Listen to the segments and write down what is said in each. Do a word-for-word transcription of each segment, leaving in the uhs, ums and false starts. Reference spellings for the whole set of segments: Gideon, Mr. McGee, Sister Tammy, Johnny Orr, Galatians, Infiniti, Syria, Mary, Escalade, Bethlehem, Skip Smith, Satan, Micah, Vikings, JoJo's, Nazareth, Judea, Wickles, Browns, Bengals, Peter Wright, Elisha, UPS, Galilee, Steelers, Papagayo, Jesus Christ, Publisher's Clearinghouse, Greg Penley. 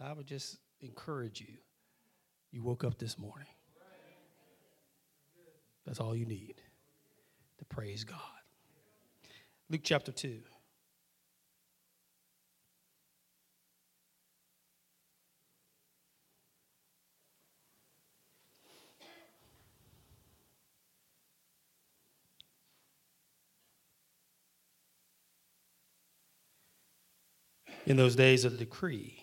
I would just encourage you. You woke up this morning. That's all you need to praise God. Luke chapter two. In those days, a decree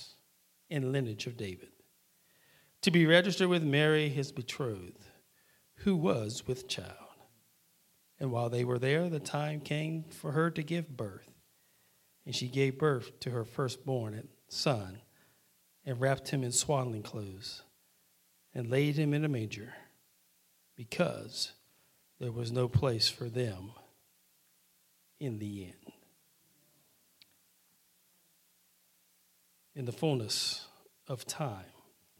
and lineage of David, to be registered with Mary, his betrothed, who was with child. And while they were there, the time came for her to give birth. And she gave birth to her firstborn son, and wrapped him in swaddling clothes, and laid him in a manger, because there was no place for them in the inn. In the fullness of time,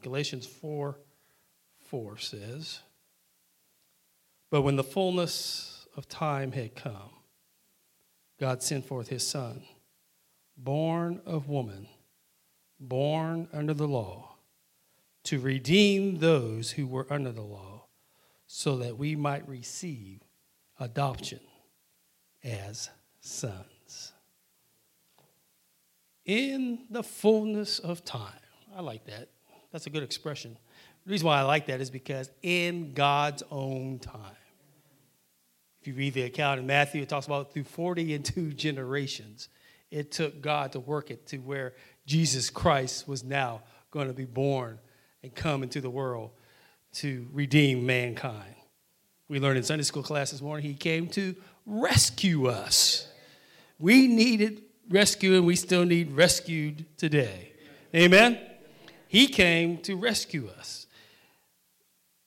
Galatians four four says, but when the fullness of time had come, God sent forth his son, born of woman, born under the law, to redeem those who were under the law, so that we might receive adoption as sons. In the fullness of time. I like that. That's a good expression. The reason why I like that is because in God's own time. If you read the account in Matthew, it talks about through forty and two generations, it took God to work it to where Jesus Christ was now going to be born and come into the world to redeem mankind. We learned in Sunday school class this morning, he came to rescue us. We needed rescue, and we still need rescued today. Amen? He came to rescue us.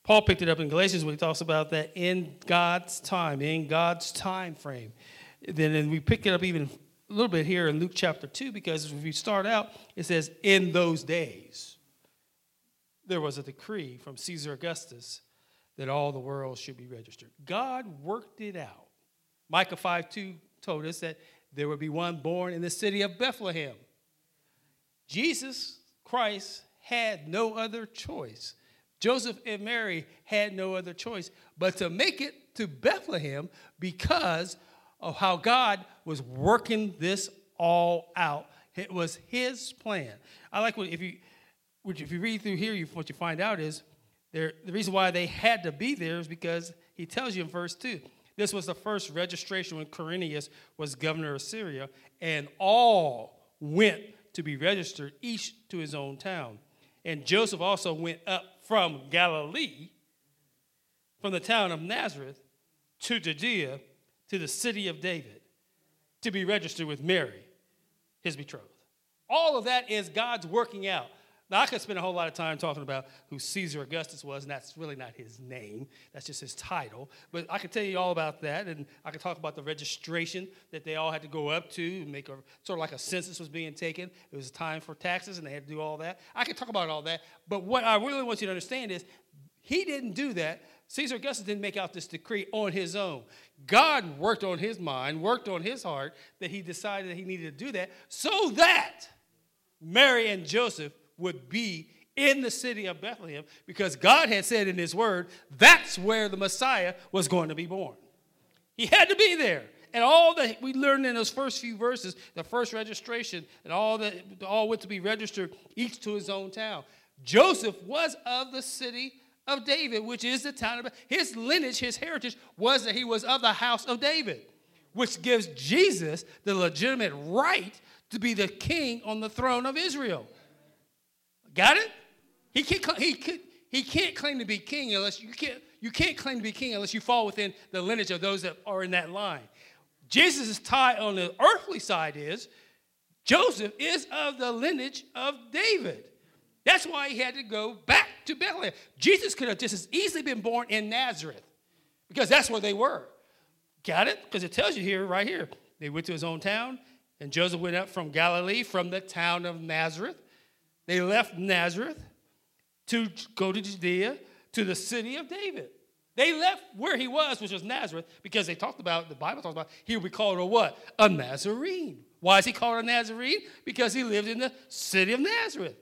Paul picked it up in Galatians when he talks about that in God's time, in God's time frame. Then and we pick it up even a little bit here in Luke chapter two, because if we start out, it says, in those days, there was a decree from Caesar Augustus that all the world should be registered. God worked it out. Micah five two told us that there would be one born in the city of Bethlehem. Jesus Christ had no other choice. Joseph and Mary had no other choice but to make it to Bethlehem because of how God was working this all out. It was his plan. I like what if you if you read through here, you, what you find out is there, the reason why they had to be there is because he tells you in verse two. This was the first registration when Quirinius was governor of Syria, and all went to be registered, each to his own town. And Joseph also went up from Galilee, from the town of Nazareth, to Judea, to the city of David, to be registered with Mary, his betrothed. All of that is God's working out. Now, I could spend a whole lot of time talking about who Caesar Augustus was, and that's really not his name. That's just his title. But I could tell you all about that, and I could talk about the registration that they all had to go up to and make a sort of like a census was being taken. It was time for taxes, and they had to do all that. I could talk about all that, but what I really want you to understand is he didn't do that. Caesar Augustus didn't make out this decree on his own. God worked on his mind, worked on his heart, that he decided that he needed to do that so that Mary and Joseph would be in the city of Bethlehem, because God had said in his word, that's where the Messiah was going to be born. He had to be there. And all that we learned in those first few verses, the first registration, and all that all went to be registered, each to his own town. Joseph was of the city of David, which is the town of Bethlehem. His lineage, his heritage was that he was of the house of David, which gives Jesus the legitimate right to be the king on the throne of Israel. Got it? He can't, he, can't, he can't claim to be king unless you can't, you can't claim to be king unless you fall within the lineage of those that are in that line. Jesus' tie on the earthly side is Joseph is of the lineage of David. That's why he had to go back to Bethlehem. Jesus could have just as easily been born in Nazareth because that's where they were. Got it? Because it tells you here, right here. They went to his own town, and Joseph went up from Galilee, from the town of Nazareth. They left Nazareth to go to Judea, to the city of David. They left where he was, which was Nazareth, because they talked about, the Bible talks about, he would be called a what? A Nazarene. Why is he called a Nazarene? Because he lived in the city of Nazareth.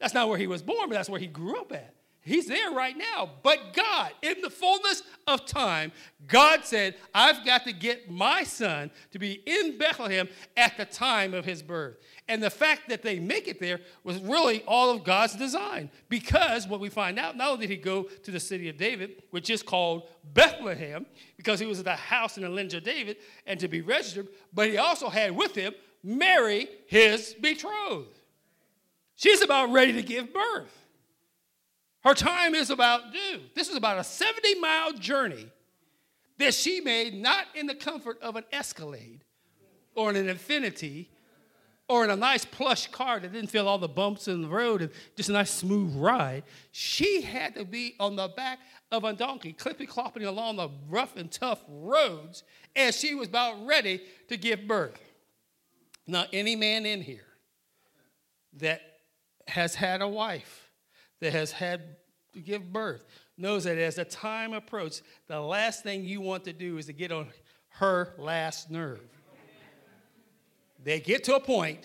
That's not where he was born, but that's where he grew up at. He's there right now. But God, in the fullness of time, God said, I've got to get my son to be in Bethlehem at the time of his birth. And the fact that they make it there was really all of God's design. Because what we find out, not only did he go to the city of David, which is called Bethlehem, because he was at the house in the lineage of David and to be registered, but he also had with him Mary, his betrothed. She's about ready to give birth. Her time is about due. This was about a seventy-mile journey that she made not in the comfort of an Escalade or an Infiniti or in a nice plush car that didn't feel all the bumps in the road and just a nice smooth ride. She had to be on the back of a donkey, clippy-clopping along the rough and tough roads, and she was about ready to give birth. Now, any man in here that has had a wife, that has had to give birth, knows that as the time approaches, the last thing you want to do is to get on her last nerve. They get to a point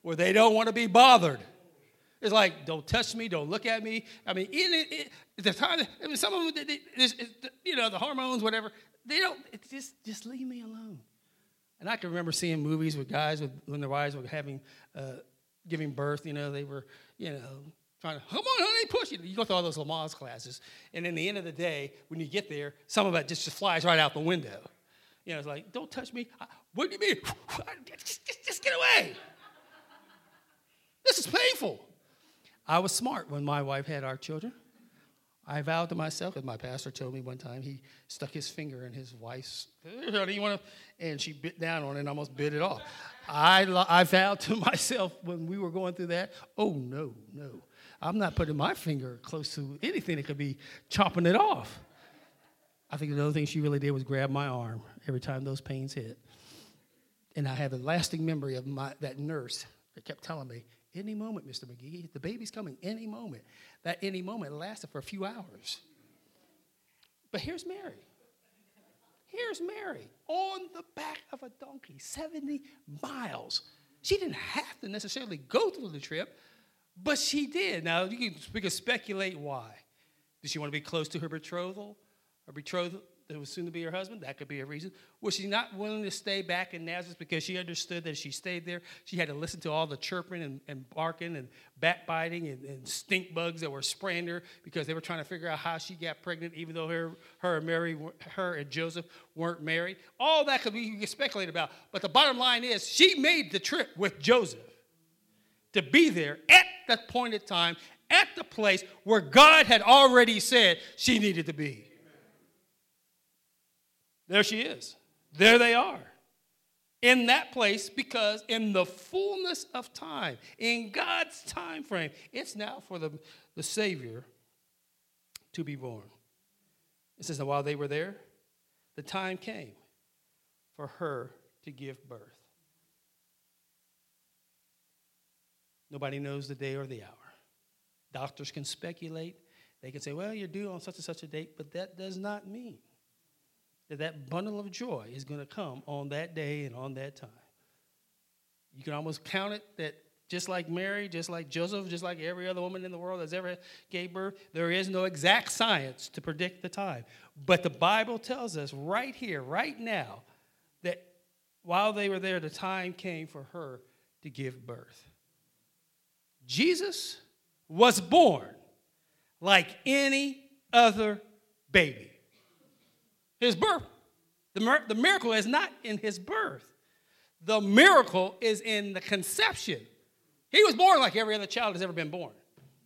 where they don't want to be bothered. It's like, don't touch me, don't look at me. I mean, it, it, the time, I mean, some of them, they, they, you know, the hormones, whatever, they don't, it's just, just leave me alone. And I can remember seeing movies with guys with, when their wives were having uh, giving birth, you know, they were, you know, trying to, come on, honey, push it. You go through all those Lamaze classes, and in the end of the day, when you get there, some of it just flies right out the window. You know, it's like, don't touch me. I, what do you mean? just, just, just get away. This is painful. I was smart when my wife had our children. I vowed to myself, as my pastor told me one time, he stuck his finger in his wife's, you want to, and she bit down on it and almost bit it off. I, I vowed to myself when we were going through that, oh, no, no. I'm not putting my finger close to anything that could be chopping it off. I think the only thing she really did was grab my arm every time those pains hit. And I have a lasting memory of my that nurse that kept telling me, any moment, Mister McGee, the baby's coming any moment. That any moment lasted for a few hours. But here's Mary. Here's Mary on the back of a donkey, seventy miles. She didn't have to necessarily go through the trip, but she did. Now, you can, we can speculate why. Did she want to be close to her betrothal? Her betrothal that was soon to be her husband? That could be a reason. Was she not willing to stay back in Nazareth because she understood that if she stayed there, she had to listen to all the chirping and, and barking and backbiting and, and stink bugs that were spraying her because they were trying to figure out how she got pregnant, even though her, her, and, Mary, her and Joseph weren't married. All that could be you can speculate about. But the bottom line is she made the trip with Joseph to be there at the appointed time, at the place where God had already said she needed to be. There she is. There they are. In that place, because in the fullness of time, in God's time frame, it's now for the, the Savior to be born. It says that while they were there, the time came for her to give birth. Nobody knows the day or the hour. Doctors can speculate. They can say, well, you're due on such and such a date, but that does not mean that that bundle of joy is going to come on that day and on that time. You can almost count it that just like Mary, just like Joseph, just like every other woman in the world that's ever gave birth, there is no exact science to predict the time. But the Bible tells us right here, right now, that while they were there, the time came for her to give birth. Jesus was born like any other baby. His birth. The, the miracle is not in his birth. The miracle is in the conception. He was born like every other child has ever been born.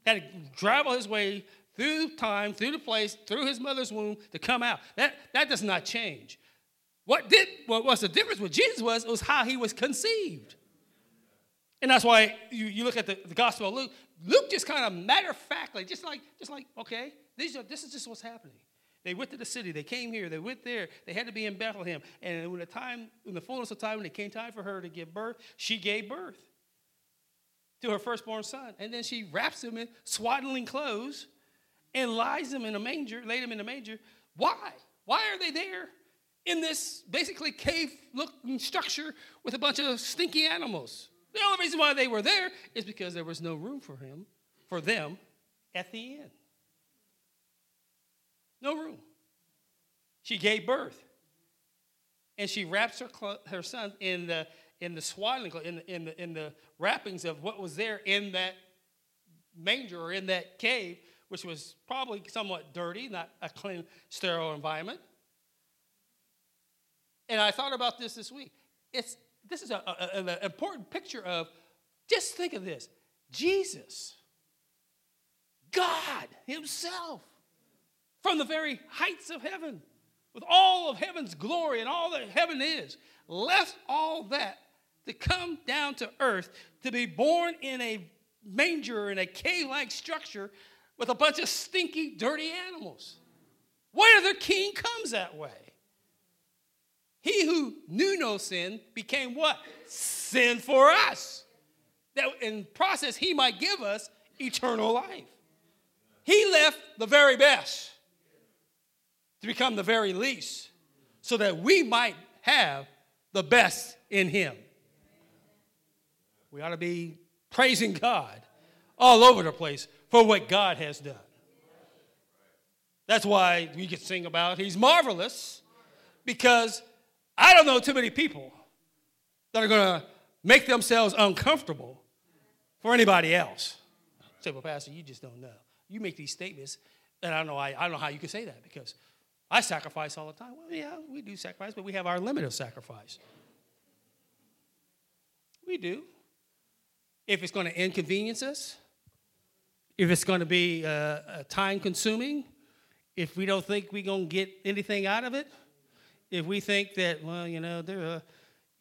Had to travel his way through time, through the place, through his mother's womb to come out. That, that does not change. What did what was the difference with Jesus was, was how he was conceived. And that's why you, you look at the, the Gospel of Luke. Luke just kind of matter-of-factly, just like, just like, okay, these are, this is just what's happening. They went to the city. They came here. They went there. They had to be in Bethlehem. And when the time, in the fullness of time, when it came time for her to give birth, she gave birth to her firstborn son. And then she wraps him in swaddling clothes and lies him in a manger, laid him in a manger. Why? Why are they there in this basically cave-looking structure with a bunch of stinky animals? The only reason why they were there is because there was no room for him, for them, at the inn. No room. She gave birth, and she wraps her cl- her son in the in the swaddling in the, in the in the wrappings of what was there in that manger or in that cave, which was probably somewhat dirty, not a clean, sterile environment. And I thought about this this week. It's This is a, a, an important picture of, just think of this, Jesus, God himself, from the very heights of heaven, with all of heaven's glory and all that heaven is, left all that to come down to earth, to be born in a manger, in a cave-like structure, with a bunch of stinky, dirty animals. What other king comes that way? He who knew no sin became what? Sin for us. That in process, he might give us eternal life. He left the very best to become the very least so that we might have the best in him. We ought to be praising God all over the place for what God has done. That's why we could sing about he's marvelous, because I don't know too many people that are going to make themselves uncomfortable for anybody else. Say, well, Pastor, you just don't know. You make these statements, and I don't know, I, I don't know how you can say that, because I sacrifice all the time. Well, yeah, we do sacrifice, but we have our limit of sacrifice. We do. If it's going to inconvenience us, if it's going to be uh, time-consuming, if we don't think we're going to get anything out of it, if we think that, well, you know, there, uh,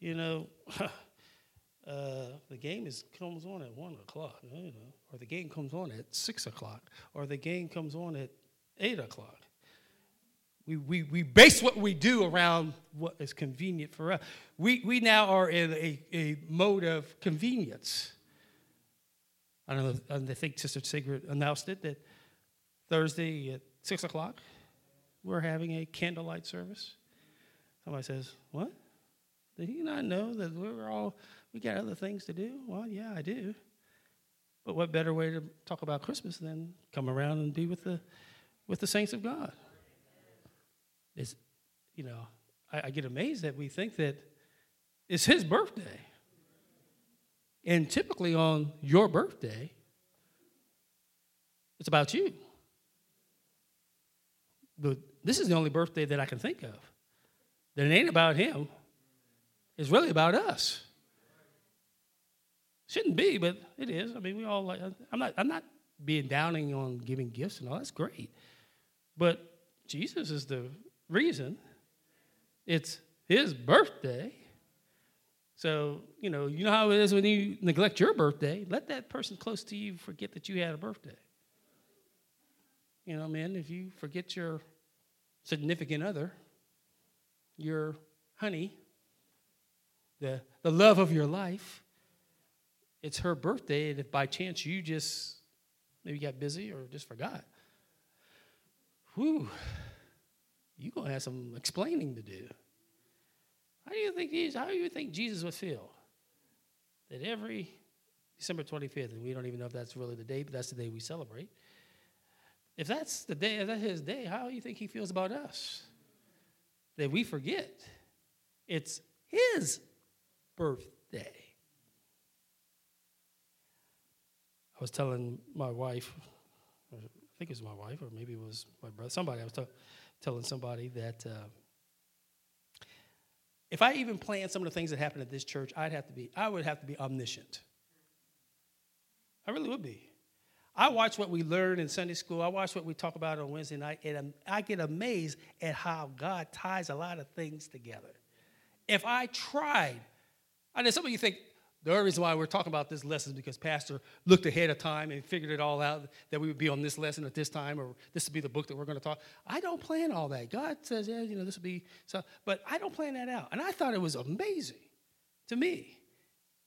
you know, uh, the game is comes on at one o'clock, you know, or the game comes on at six o'clock, or the game comes on at eight o'clock. We we we base what we do around what is convenient for us. We we now are in a, a mode of convenience. I don't know. I think Sister Sigrid announced it that Thursday at six o'clock we're having a candlelight service. Somebody says, what? Did he not know that we're all, we got other things to do? Well, yeah, I do. But what better way to talk about Christmas than come around and be with the with the saints of God? It's, you know, I, I get amazed that we think that it's his birthday. And typically on your birthday, it's about you. But this is the only birthday that I can think of that it ain't about him. It's really about us. Shouldn't be, but it is. I mean, we all like. I'm not. I'm not being downing on giving gifts and all. That's great, but Jesus is the reason. It's his birthday. So you know, you know how it is when you neglect your birthday. Let that person close to you forget that you had a birthday. You know, man. If you forget your significant other, your honey, the the love of your life, it's her birthday, and if by chance you just maybe got busy or just forgot, whew, you're going to have some explaining to do. How do you think Jesus, how do you think Jesus would feel that every December twenty-fifth, and we don't even know if that's really the day, but that's the day we celebrate, if that's the day, if that's his day, how do you think he feels about us? That we forget it's his birthday. I was telling my wife, I think it was my wife, or maybe it was my brother, somebody, I was t- telling somebody that uh, if I even planned some of the things that happened at this church, I'd have to be, I would have to be omniscient. I really would be. I watch what we learn in Sunday school. I watch what we talk about on Wednesday night, and I get amazed at how God ties a lot of things together. If I tried, I know some of you think, The only reason why we're talking about this lesson is because Pastor looked ahead of time and figured it all out, that we would be on this lesson at this time, or this would be the book that we're going to talk. I don't plan all that. God says, yeah, you know, this will be, so, but I don't plan that out. And I thought it was amazing to me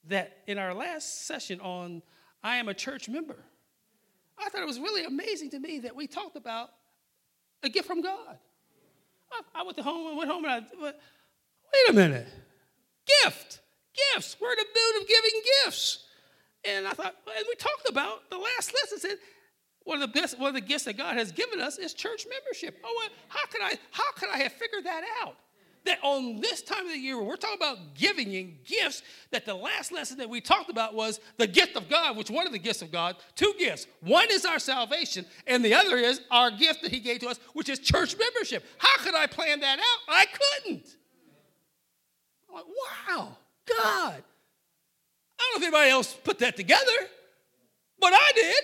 that in our last session on I am a church member, I thought it was really amazing to me that we talked about a gift from God. I, I went to home and went home and I went, wait a minute, gift. Gifts. We're in the mood of giving gifts. And I thought, and we talked about the last lesson, said one of the best, one of the gifts that God has given us is church membership. Oh, well, how could I, how could I have figured that out? That on this time of the year, when we're talking about giving and gifts, that the last lesson that we talked about was the gift of God, which one of the gifts of God, two gifts. One is our salvation, and the other is our gift that he gave to us, which is church membership. How could I plan that out? I couldn't. I'm like, wow. God, I don't know if anybody else put that together, but I did.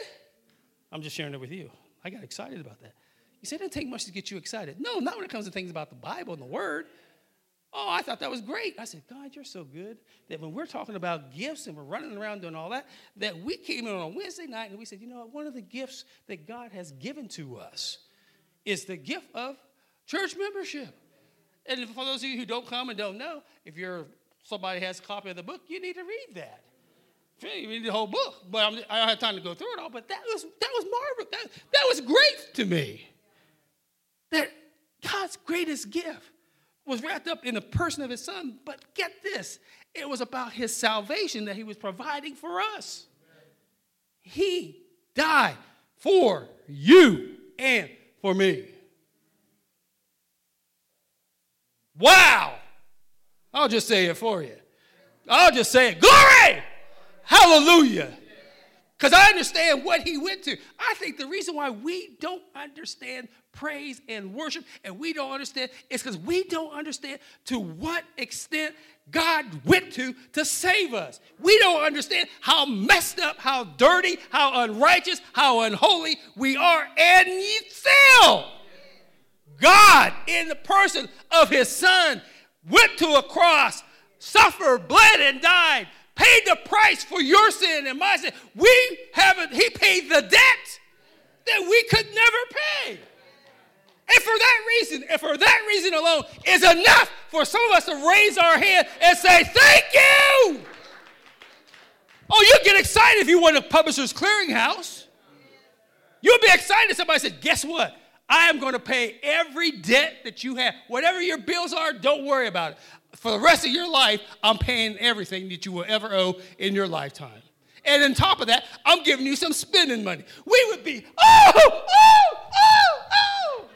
I'm just sharing it with you. I got excited about that. You say it doesn't take much to get you excited. No, not when it comes to things about the Bible and the Word. Oh, I thought that was great. I said, God, you're so good that when we're talking about gifts and we're running around doing all that, that we came in on a Wednesday night and we said, you know what, one of the gifts that God has given to us is the gift of church membership. And for those of you who don't come and don't know, if you're somebody has a copy of the book, you need to read that. You read the whole book. But I'm, I don't have time to go through it all, but that was that was marvelous. That, that was great to me. That God's greatest gift was wrapped up in the person of his son. But get this, it was about his salvation that he was providing for us. He died for you and for me. Wow! I'll just say it for you. I'll just say it. Glory! Hallelujah! Because I understand what he went to. I think the reason why we don't understand praise and worship and we don't understand is because we don't understand to what extent God went to to save us. We don't understand how messed up, how dirty, how unrighteous, how unholy we are, and still God in the person of his son went to a cross, suffered, bled, and died, paid the price for your sin and my sin. We haven't, he paid the debt that we could never pay. And for that reason, and for that reason alone, is enough for some of us to raise our hand and say, thank you. Oh, you'll get excited if you went to Publisher's Clearinghouse. You'll be excited if somebody said, guess what? I am going to pay every debt that you have. Whatever your bills are, don't worry about it. For the rest of your life, I'm paying everything that you will ever owe in your lifetime. And on top of that, I'm giving you some spending money. We would be, oh, oh, oh, oh. Wait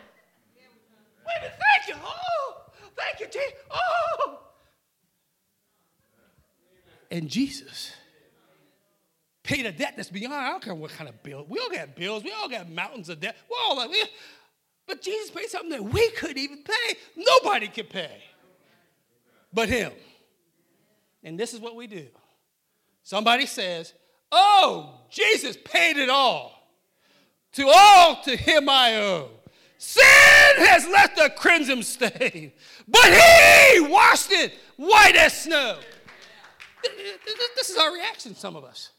a minute, thank you. Oh, thank you, Jesus. Oh. And Jesus paid a debt that's beyond, I don't care what kind of bill. We all got bills. We all got mountains of debt. We're all like, we, But Jesus paid something that we couldn't even pay. Nobody could pay but him. And this is what we do. Somebody says, oh, Jesus paid it all. To all to him I owe. Sin has left a crimson stain, but he washed it white as snow. This is our reaction, some of us.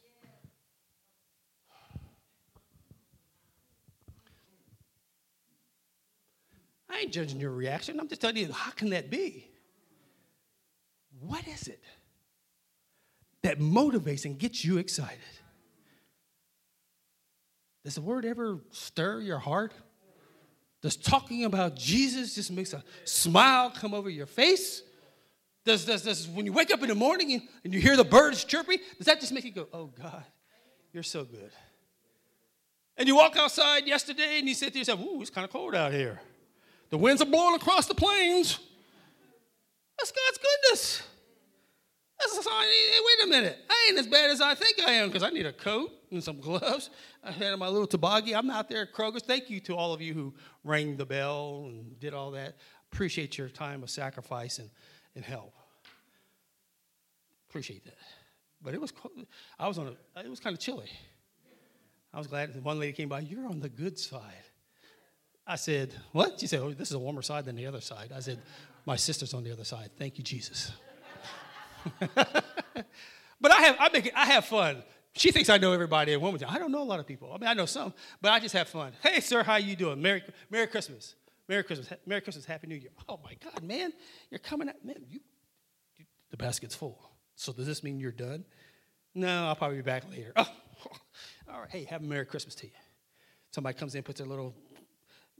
I ain't judging your reaction. I'm just telling you, how can that be? What is it that motivates and gets you excited? Does the word ever stir your heart? Does talking about Jesus just makes a smile come over your face? Does, does, does when you wake up in the morning and, and you hear the birds chirping, does that just make you go, oh, God, you're so good? And you walk outside yesterday and you sit there and say, ooh, it's kind of cold out here. The winds are blowing across the plains. That's God's goodness. That's a sign. Hey, wait a minute. I ain't as bad as I think I am because I need a coat and some gloves. I had my little toboggan. I'm out there at Kroger's. Thank you to all of you who rang the bell and did all that. Appreciate your time of sacrifice and, and help. Appreciate that. But it was I was on a, it was kind of chilly. I was glad that one lady came by. You're on the good side. I said, what? She said, oh, this is a warmer side than the other side. I said, my sister's on the other side. Thank you, Jesus. But I have I make it, I have fun. She thinks I know everybody in Wilmington. I don't know a lot of people. I mean, I know some, but I just have fun. Hey, sir, how you doing? Merry Merry Christmas. Merry Christmas. Merry Christmas. Happy New Year. Oh, my God, man. You're coming out. Man, you, you, the basket's full. So does this mean you're done? No, I'll probably be back later. Oh, all right. Hey, have a Merry Christmas to you. Somebody comes in, puts their little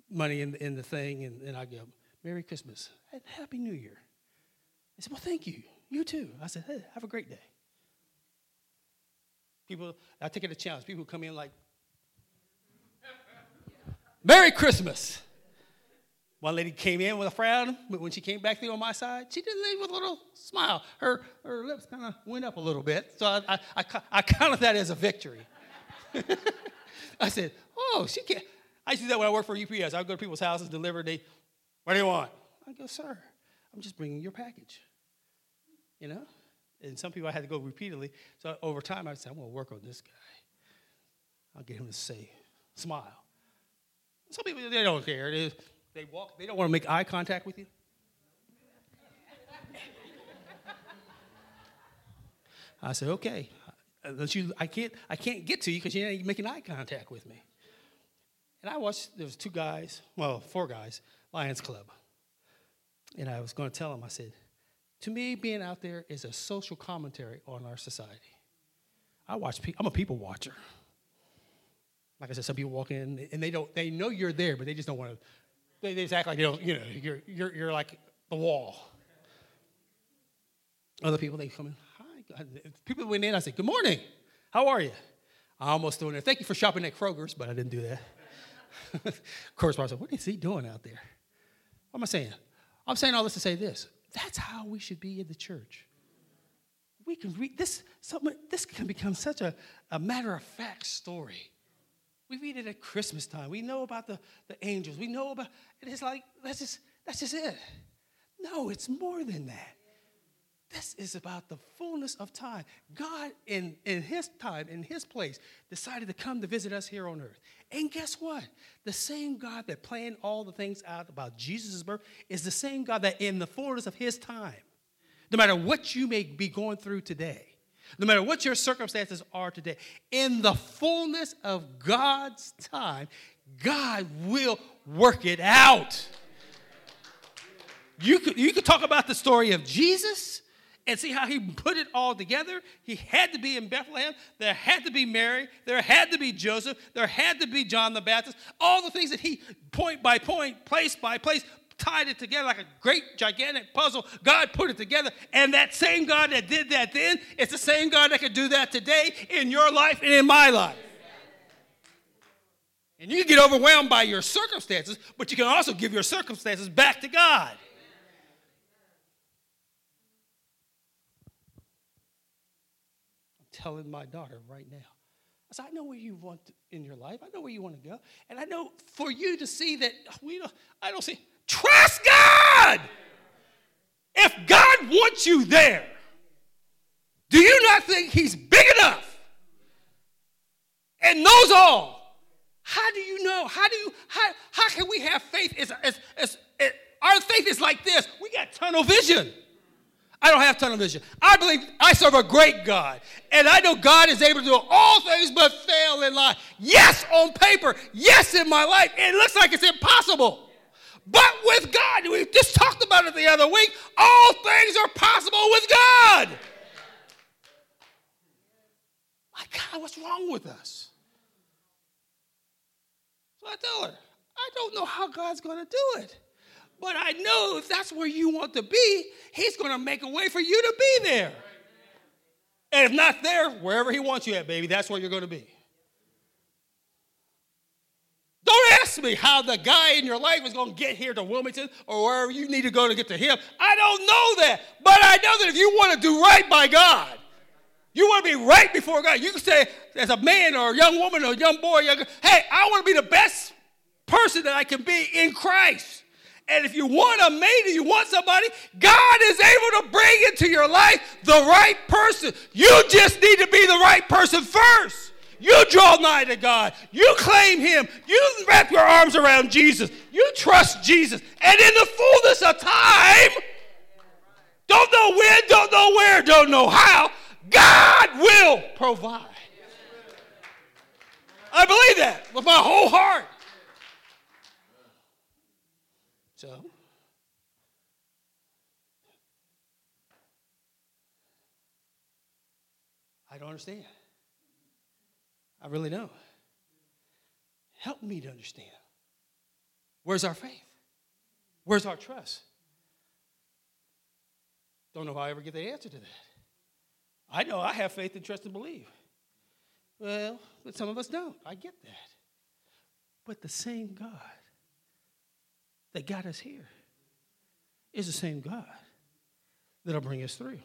money in, in the thing, and, and I go, Merry Christmas. And Happy New Year. They said, well, thank you. You too. I said, hey, have a great day. People, I take it a challenge. People who come in like, Merry Christmas. One lady came in with a frown, but when she came back through on my side, she didn't leave with a little smile. Her her lips kind of went up a little bit, so I I, I, I counted that as a victory. I said, oh, she can't. I used to do that when I worked for U P S. I would go to people's houses, deliver, they, what do you want? I go, sir, I'm just bringing your package, you know? And some people I had to go repeatedly. So over time, I said, I'm going to work on this guy. I'll get him to say, smile. Some people, they don't care. They, they walk. They don't want to make eye contact with you. I said, okay. Unless you, I can't, I can't get to you because you ain't making eye contact with me. And I watched, there was two guys, well, four guys, Lions Club. And I was going to tell them, I said, to me, being out there is a social commentary on our society. I watch people. I'm a people watcher. Like I said, some people walk in and they don't. They know you're there, but they just don't want to. They, they just act like they don't. You know, you're you're you're like the wall. Other people, they come in. Hi. People went in. I said, "Good morning. How are you?" I almost threw in there. Thank you for shopping at Kroger's, but I didn't do that. Of course, I said, "What is he doing out there?" What am I saying? I'm saying all this to say this. That's how we should be in the church. We can read this. Something, this can become such a, a matter-of-fact story. We read it at Christmas time. We know about the, the angels. We know about it. It's like that's just that's just it. No, it's more than that. This is about the fullness of time. God, in, in His time, in His place, decided to come to visit us here on earth. And guess what? The same God that planned all the things out about Jesus' birth is the same God that in the fullness of His time, no matter what you may be going through today, no matter what your circumstances are today, in the fullness of God's time, God will work it out. You could, you could talk about the story of Jesus and see how He put it all together. He had to be in Bethlehem. There had to be Mary. There had to be Joseph. There had to be John the Baptist. All the things that He, point by point, place by place, tied it together like a great, gigantic puzzle. God put it together. And that same God that did that then, it's the same God that could do that today in your life and in my life. And you can get overwhelmed by your circumstances, but you can also give your circumstances back to God. Telling my daughter right now. I said, I know where you want to, in your life. I know where you want to go. And I know for you to see that we don't, I don't see. Trust God! If God wants you there, do you not think He's big enough and knows all? How do you know? How do you, how, how can we have faith? It's, it's, it's, it, our faith is like this. We got tunnel vision. I don't have tunnel vision. I believe I serve a great God. And I know God is able to do all things but fail in life. Yes, on paper. Yes, in my life. It looks like it's impossible. But with God, we just talked about it the other week, all things are possible with God. My God, what's wrong with us? So I tell her, I don't know how God's going to do it. But I know if that's where you want to be, He's going to make a way for you to be there. And if not there, wherever He wants you at, baby, that's where you're going to be. Don't ask me how the guy in your life is going to get here to Wilmington or wherever you need to go to get to him. I don't know that. But I know that if you want to do right by God, you want to be right before God. You can say, as a man or a young woman or a young boy, young girl, hey, I want to be the best person that I can be in Christ. And if you want a mate and you want somebody, God is able to bring into your life the right person. You just need to be the right person first. You draw nigh to God. You claim Him. You wrap your arms around Jesus. You trust Jesus. And in the fullness of time, don't know when, don't know where, don't know how, God will provide. I believe that with my whole heart. So, I don't understand. I really don't. Help me to understand. Where's our faith? Where's our trust? Don't know if I ever get the answer to that. I know I have faith and trust and believe. Well, but some of us don't. I get that. But the same God that got us here is the same God that'll bring us through.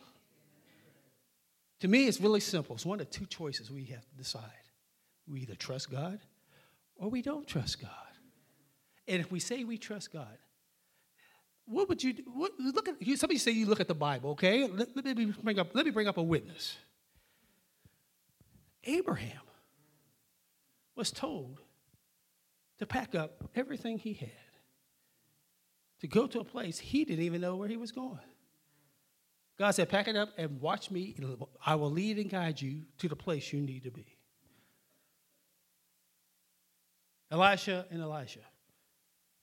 To me, it's really simple. It's one of two choices we have to decide. We either trust God or we don't trust God. And if we say we trust God, what would you do? What, look at, somebody say you look at the Bible, okay? Let, let, me bring up, let me bring up a witness. Abraham was told to pack up everything he had, to go to a place he didn't even know where he was going. God said, pack it up and watch me. I will lead and guide you to the place you need to be. Elisha and Elisha.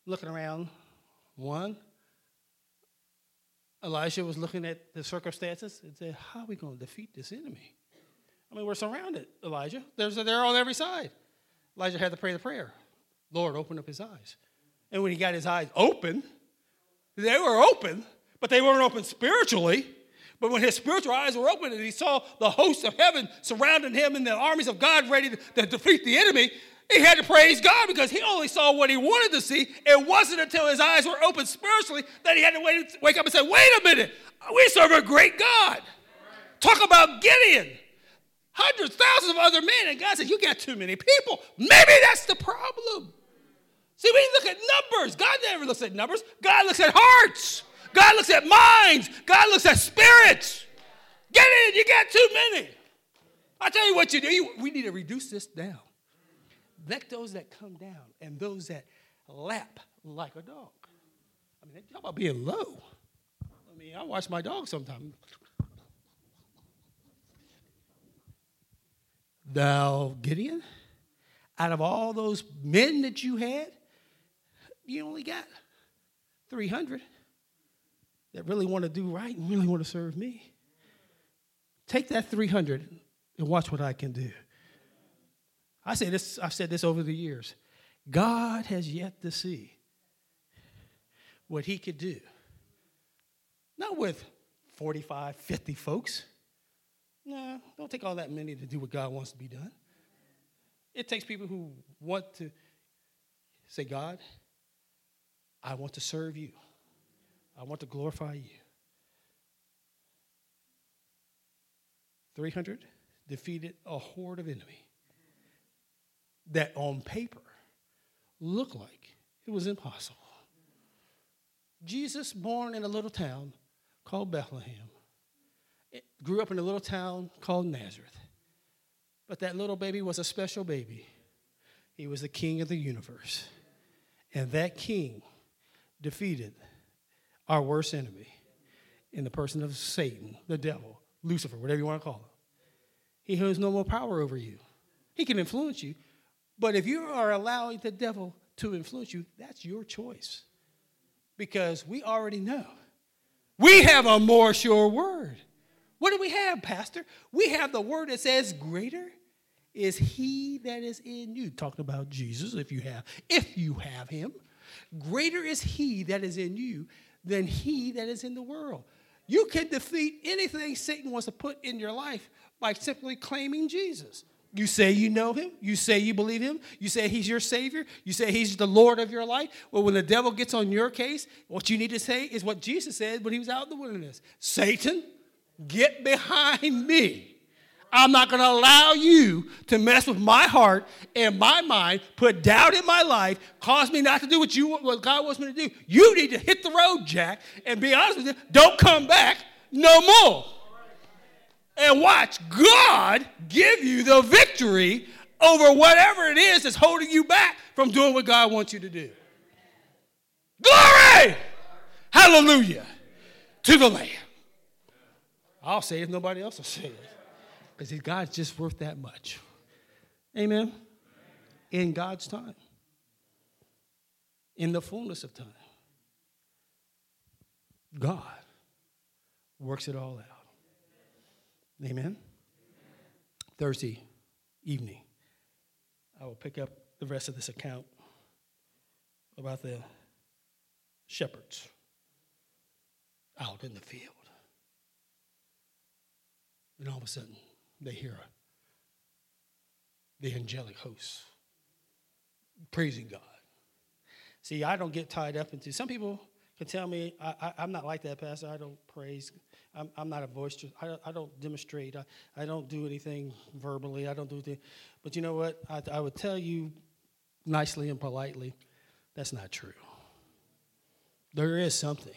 Looking around. One, Elisha was looking at the circumstances and said, how are we going to defeat this enemy? I mean, we're surrounded, Elijah. There's, they're on every side. Elijah had to pray the prayer. Lord, open up his eyes. And when he got his eyes open, they were open, but they weren't open spiritually. But when his spiritual eyes were open and he saw the hosts of heaven surrounding him and the armies of God ready to, to defeat the enemy, he had to praise God because he only saw what he wanted to see. It wasn't until his eyes were open spiritually that he had to wait, wake up and say, wait a minute, we serve a great God. Talk about Gideon. Hundreds, thousands of other men. And God said, you got too many people. Maybe that's the problem. See, we look at numbers. God never looks at numbers. God looks at hearts. God looks at minds. God looks at spirits. Get in. You got too many. I tell you what you do. You, we need to reduce this down. Let those that come down and those that lap like a dog. I mean, talk about being low. I mean, I watch my dog sometimes. Thou, Gideon, out of all those men that you had, you only got three hundred that really want to do right and really want to serve me. Take that three hundred and watch what I can do. I say this, I've said this over the years. God has yet to see what he could do. Not with forty-five, fifty folks. No, don't take all that many to do what God wants to be done. It takes people who want to say, God, I want to serve you. I want to glorify you. three hundred defeated a horde of enemy that on paper looked like it was impossible. Jesus, born in a little town called Bethlehem, grew up in a little town called Nazareth. But that little baby was a special baby. He was the king of the universe. And that king defeated our worst enemy in the person of Satan, the devil, Lucifer, whatever you want to call him. He has no more power over you. He can influence you, but if you are allowing the devil to influence you, that's your choice. Because we already know. We have a more sure word. What do we have, Pastor? We have the word that says, greater is he that is in you. Talking about Jesus, if you have, if you have him. Greater is he that is in you than he that is in the world. You can defeat anything Satan wants to put in your life by simply claiming Jesus. You say you know him. You say you believe him. You say he's your Savior. You say he's the Lord of your life. Well, when the devil gets on your case, what you need to say is what Jesus said when he was out in the wilderness. Satan, get behind me. I'm not going to allow you to mess with my heart and my mind, put doubt in my life, cause me not to do what you what God wants me to do. You need to hit the road, Jack, and be honest with you. Don't come back no more. And watch God give you the victory over whatever it is that's holding you back from doing what God wants you to do. Glory! Hallelujah to the Lamb. I'll say it if nobody else will say it. Because God's just worth that much. Amen? In God's time. In the fullness of time. God works it all out. Amen? Thursday evening, I will pick up the rest of this account about the shepherds out in the field. And all of a sudden, they hear the angelic host praising God. See, I don't get tied up into, some people can tell me, I, I, I'm not like that, Pastor. I don't praise. I'm, I'm not a boisterous. I, I don't demonstrate. I, I don't do anything verbally. I don't do anything. But you know what? I, I would tell you nicely and politely, that's not true. There is something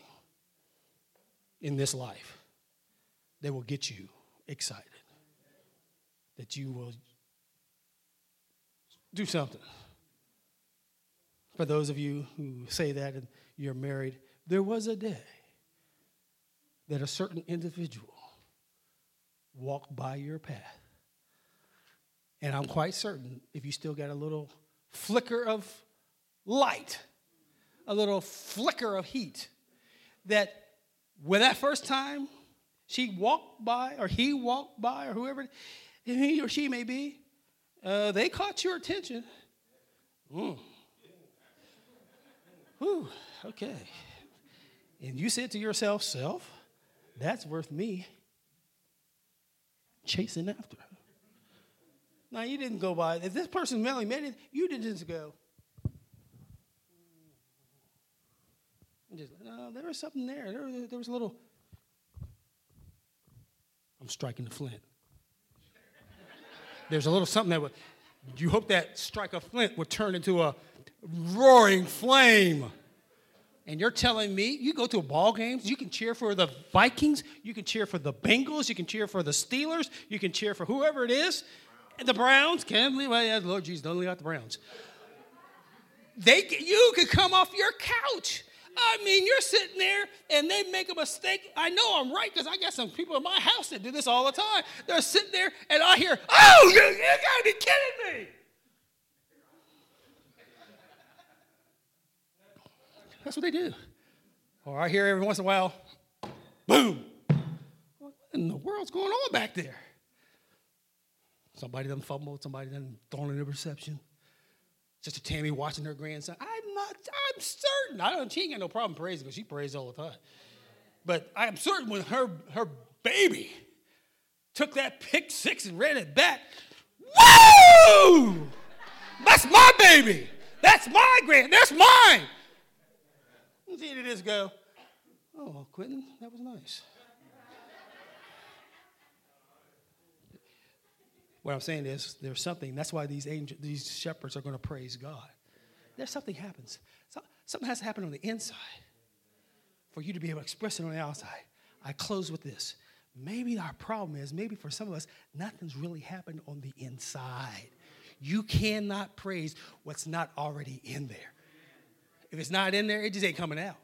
in this life that will get you excited, that you will do something. For those of you who say that and you're married, there was a day that a certain individual walked by your path. And I'm quite certain if you still got a little flicker of light, a little flicker of heat, that when that first time she walked by or he walked by or whoever he or she may be, uh, they caught your attention. Mm. Whew, okay. And you said to yourself, self, that's worth me chasing after. Now, you didn't go by. If this person merely made it, you didn't just go. Just, no, there was something there. There, there was a little. I'm striking the flint. There's a little something that would. You hope that strike of flint would turn into a roaring flame. And you're telling me, you go to a ball games, you can cheer for the Vikings, you can cheer for the Bengals, you can cheer for the Steelers, you can cheer for whoever it is. And the Browns, can't leave out, Lord Jesus, don't leave out the Browns. They, you could come off your couch. I mean, you're sitting there, and they make a mistake. I know I'm right, because I got some people in my house that do this all the time. They're sitting there, and I hear, oh, you, you gotta be kidding me. That's what they do. Or I hear every once in a while, boom. What in the world's going on back there? Somebody done fumbled. Somebody done thrown an interception. Sister Tammy watching her grandson. I'm not, I'm certain. I don't, she ain't got no problem praising because she prays all the time. But I'm certain when her, her baby took that pick six and ran it back, woo! That's my baby. That's my grand. That's mine. And see, they just go, oh, Quentin, that was nice. What I'm saying is, there's something. That's why these angels, these shepherds are going to praise God. There's something happens. So, something has to happen on the inside for you to be able to express it on the outside. I close with this. Maybe our problem is, maybe for some of us, nothing's really happened on the inside. You cannot praise what's not already in there. If it's not in there, it just ain't coming out.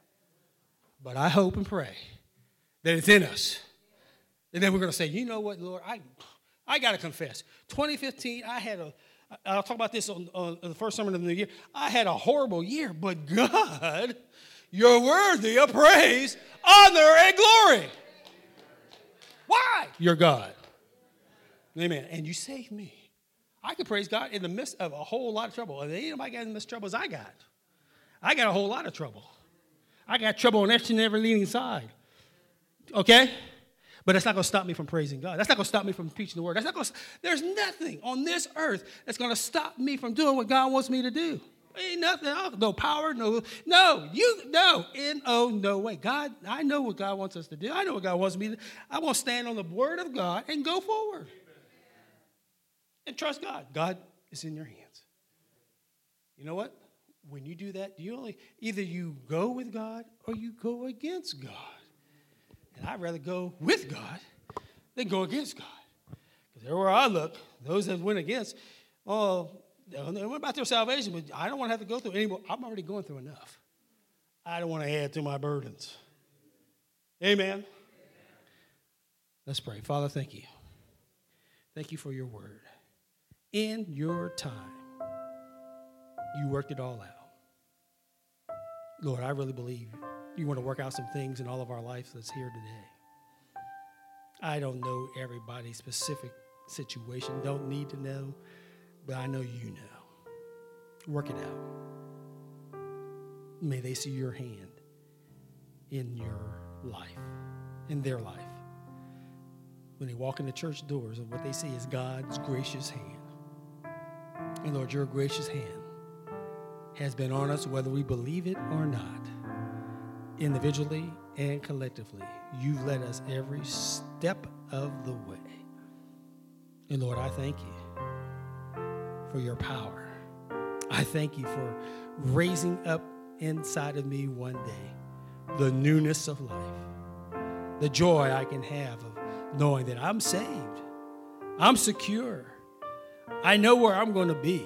But I hope and pray that it's in us. And then we're going to say, you know what, Lord, I... I got to confess, twenty fifteen, I had a, I'll talk about this on, on the first sermon of the new year. I had a horrible year, but God, you're worthy of praise, honor, and glory. Why? You're God. Amen. And you saved me. I could praise God in the midst of a whole lot of trouble. And anybody got in the midst of trouble as I got. I got a whole lot of trouble. I got trouble on each and every leading side. Okay? But that's not going to stop me from praising God. That's not going to stop me from preaching the word. That's not going to, there's nothing on this earth that's going to stop me from doing what God wants me to do. Ain't nothing. No power. No, no, you, no, no, no way. God, I know what God wants us to do. I know what God wants me to do. I want to stand on the word of God and go forward. And trust God. God is in your hands. You know what? When you do that, you only, either you go with God or you go against God. And I'd rather go with God than go against God. Because everywhere I look, those that went against, oh, they went about their salvation, but I don't want to have to go through anymore. I'm already going through enough. I don't want to add to my burdens. Amen. Amen. Let's pray. Father, thank you. Thank you for your word. In your time, you worked it all out. Lord, I really believe you want to work out some things in all of our lives that's here today. I don't know everybody's specific situation, don't need to know, but I know you know. Work it out. May they see your hand in your life, in their life. When they walk in the church doors, and what they see is God's gracious hand. And Lord, your gracious hand has been on us, whether we believe it or not, individually and collectively. You've led us every step of the way. And Lord, I thank you for your power. I thank you for raising up inside of me one day the newness of life, the joy I can have of knowing that I'm saved, I'm secure, I know where I'm going to be,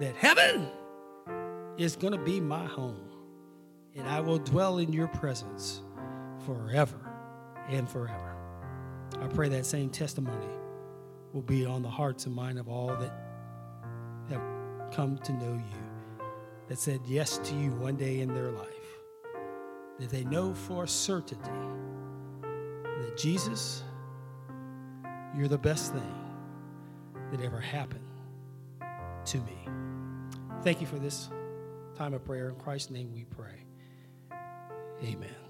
that heaven is going to be my home, and I will dwell in your presence forever and forever. I pray that same testimony will be on the hearts and minds of all that have come to know you, that said yes to you one day in their life, that they know for certainty that Jesus, you're the best thing that ever happened to me. Thank you for this time of prayer. In Christ's name we pray. Amen.